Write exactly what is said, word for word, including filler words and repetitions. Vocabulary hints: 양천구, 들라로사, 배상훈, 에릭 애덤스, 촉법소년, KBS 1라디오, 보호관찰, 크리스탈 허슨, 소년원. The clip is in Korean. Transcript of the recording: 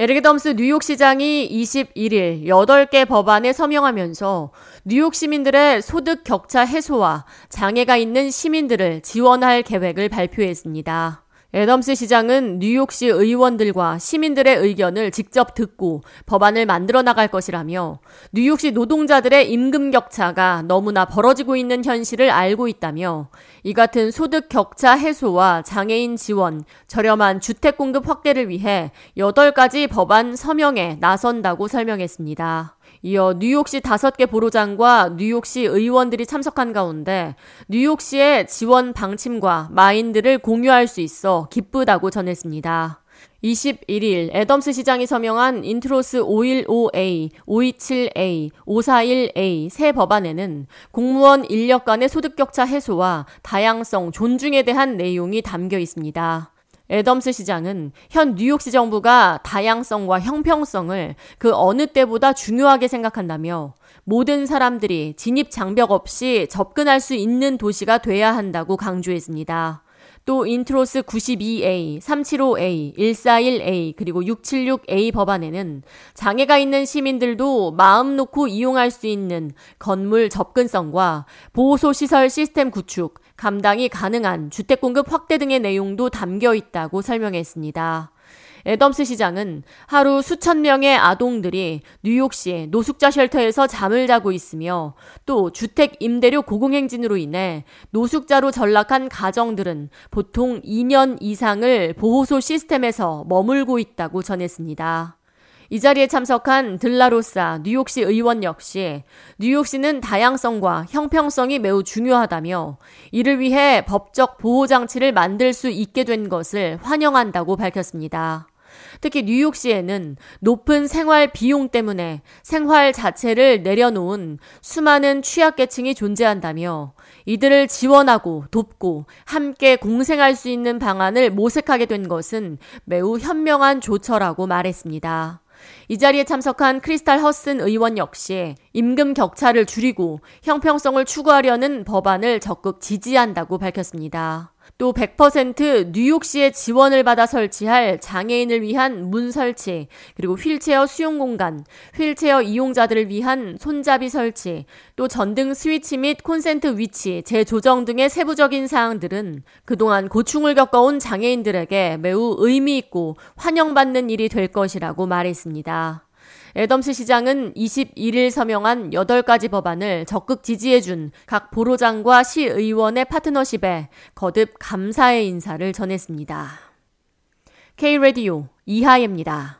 에릭 애덤스 뉴욕 시장이 이십일 일 여덟 개 법안에 서명하면서 뉴욕 시민들의 소득 격차 해소와 장애가 있는 시민들을 지원할 계획을 발표했습니다. 애덤스 시장은 뉴욕시 의원들과 시민들의 의견을 직접 듣고 법안을 만들어 나갈 것이라며 뉴욕시 노동자들의 임금 격차가 너무나 벌어지고 있는 현실을 알고 있다며 이 같은 소득 격차 해소와 장애인 지원, 저렴한 주택 공급 확대를 위해 여덟 가지 법안 서명에 나선다고 설명했습니다. 이어 뉴욕시 다섯 개 보로장과 뉴욕시 의원들이 참석한 가운데 뉴욕시의 지원 방침과 마인드를 공유할 수 있어 기쁘다고 전했습니다. 이십일 일 애덤스 시장이 서명한 인트로스 오백십오 에이, 오백이십칠 에이, 오백사십일 에이 새 법안에는 공무원 인력 간의 소득 격차 해소와 다양성, 존중에 대한 내용이 담겨 있습니다. 애덤스 시장은 현 뉴욕시 정부가 다양성과 형평성을 그 어느 때보다 중요하게 생각한다며 모든 사람들이 진입 장벽 없이 접근할 수 있는 도시가 돼야 한다고 강조했습니다. 또 인트로스 구십이 에이, 삼백칠십오 에이, 백사십일 에이 그리고 육백칠십육 에이 법안에는 장애가 있는 시민들도 마음 놓고 이용할 수 있는 건물 접근성과 보호소시설 시스템 구축, 감당이 가능한 주택 공급 확대 등의 내용도 담겨 있다고 설명했습니다. 애덤스 시장은 하루 수천 명의 아동들이 뉴욕시의 노숙자 쉘터에서 잠을 자고 있으며 또 주택 임대료 고공행진으로 인해 노숙자로 전락한 가정들은 보통 이 년 이상을 보호소 시스템에서 머물고 있다고 전했습니다. 이 자리에 참석한 들라로사 뉴욕시 의원 역시 뉴욕시는 다양성과 형평성이 매우 중요하다며 이를 위해 법적 보호장치를 만들 수 있게 된 것을 환영한다고 밝혔습니다. 특히 뉴욕시에는 높은 생활 비용 때문에 생활 자체를 내려놓은 수많은 취약계층이 존재한다며 이들을 지원하고 돕고 함께 공생할 수 있는 방안을 모색하게 된 것은 매우 현명한 조처라고 말했습니다. 이 자리에 참석한 크리스탈 허슨 의원 역시 임금 격차를 줄이고 형평성을 추구하려는 법안을 적극 지지한다고 밝혔습니다. 또 백 퍼센트 뉴욕시의 지원을 받아 설치할 장애인을 위한 문 설치, 그리고 휠체어 수용 공간, 휠체어 이용자들을 위한 손잡이 설치, 또 전등 스위치 및 콘센트 위치, 재조정 등의 세부적인 사항들은 그동안 고충을 겪어온 장애인들에게 매우 의미 있고 환영받는 일이 될 것이라고 말했습니다. 애덤스 시장은 이십일 일 서명한 여덟 가지 법안을 적극 지지해준 각 보로장과 시의원의 파트너십에 거듭 감사의 인사를 전했습니다. K-라디오 이하예입니다.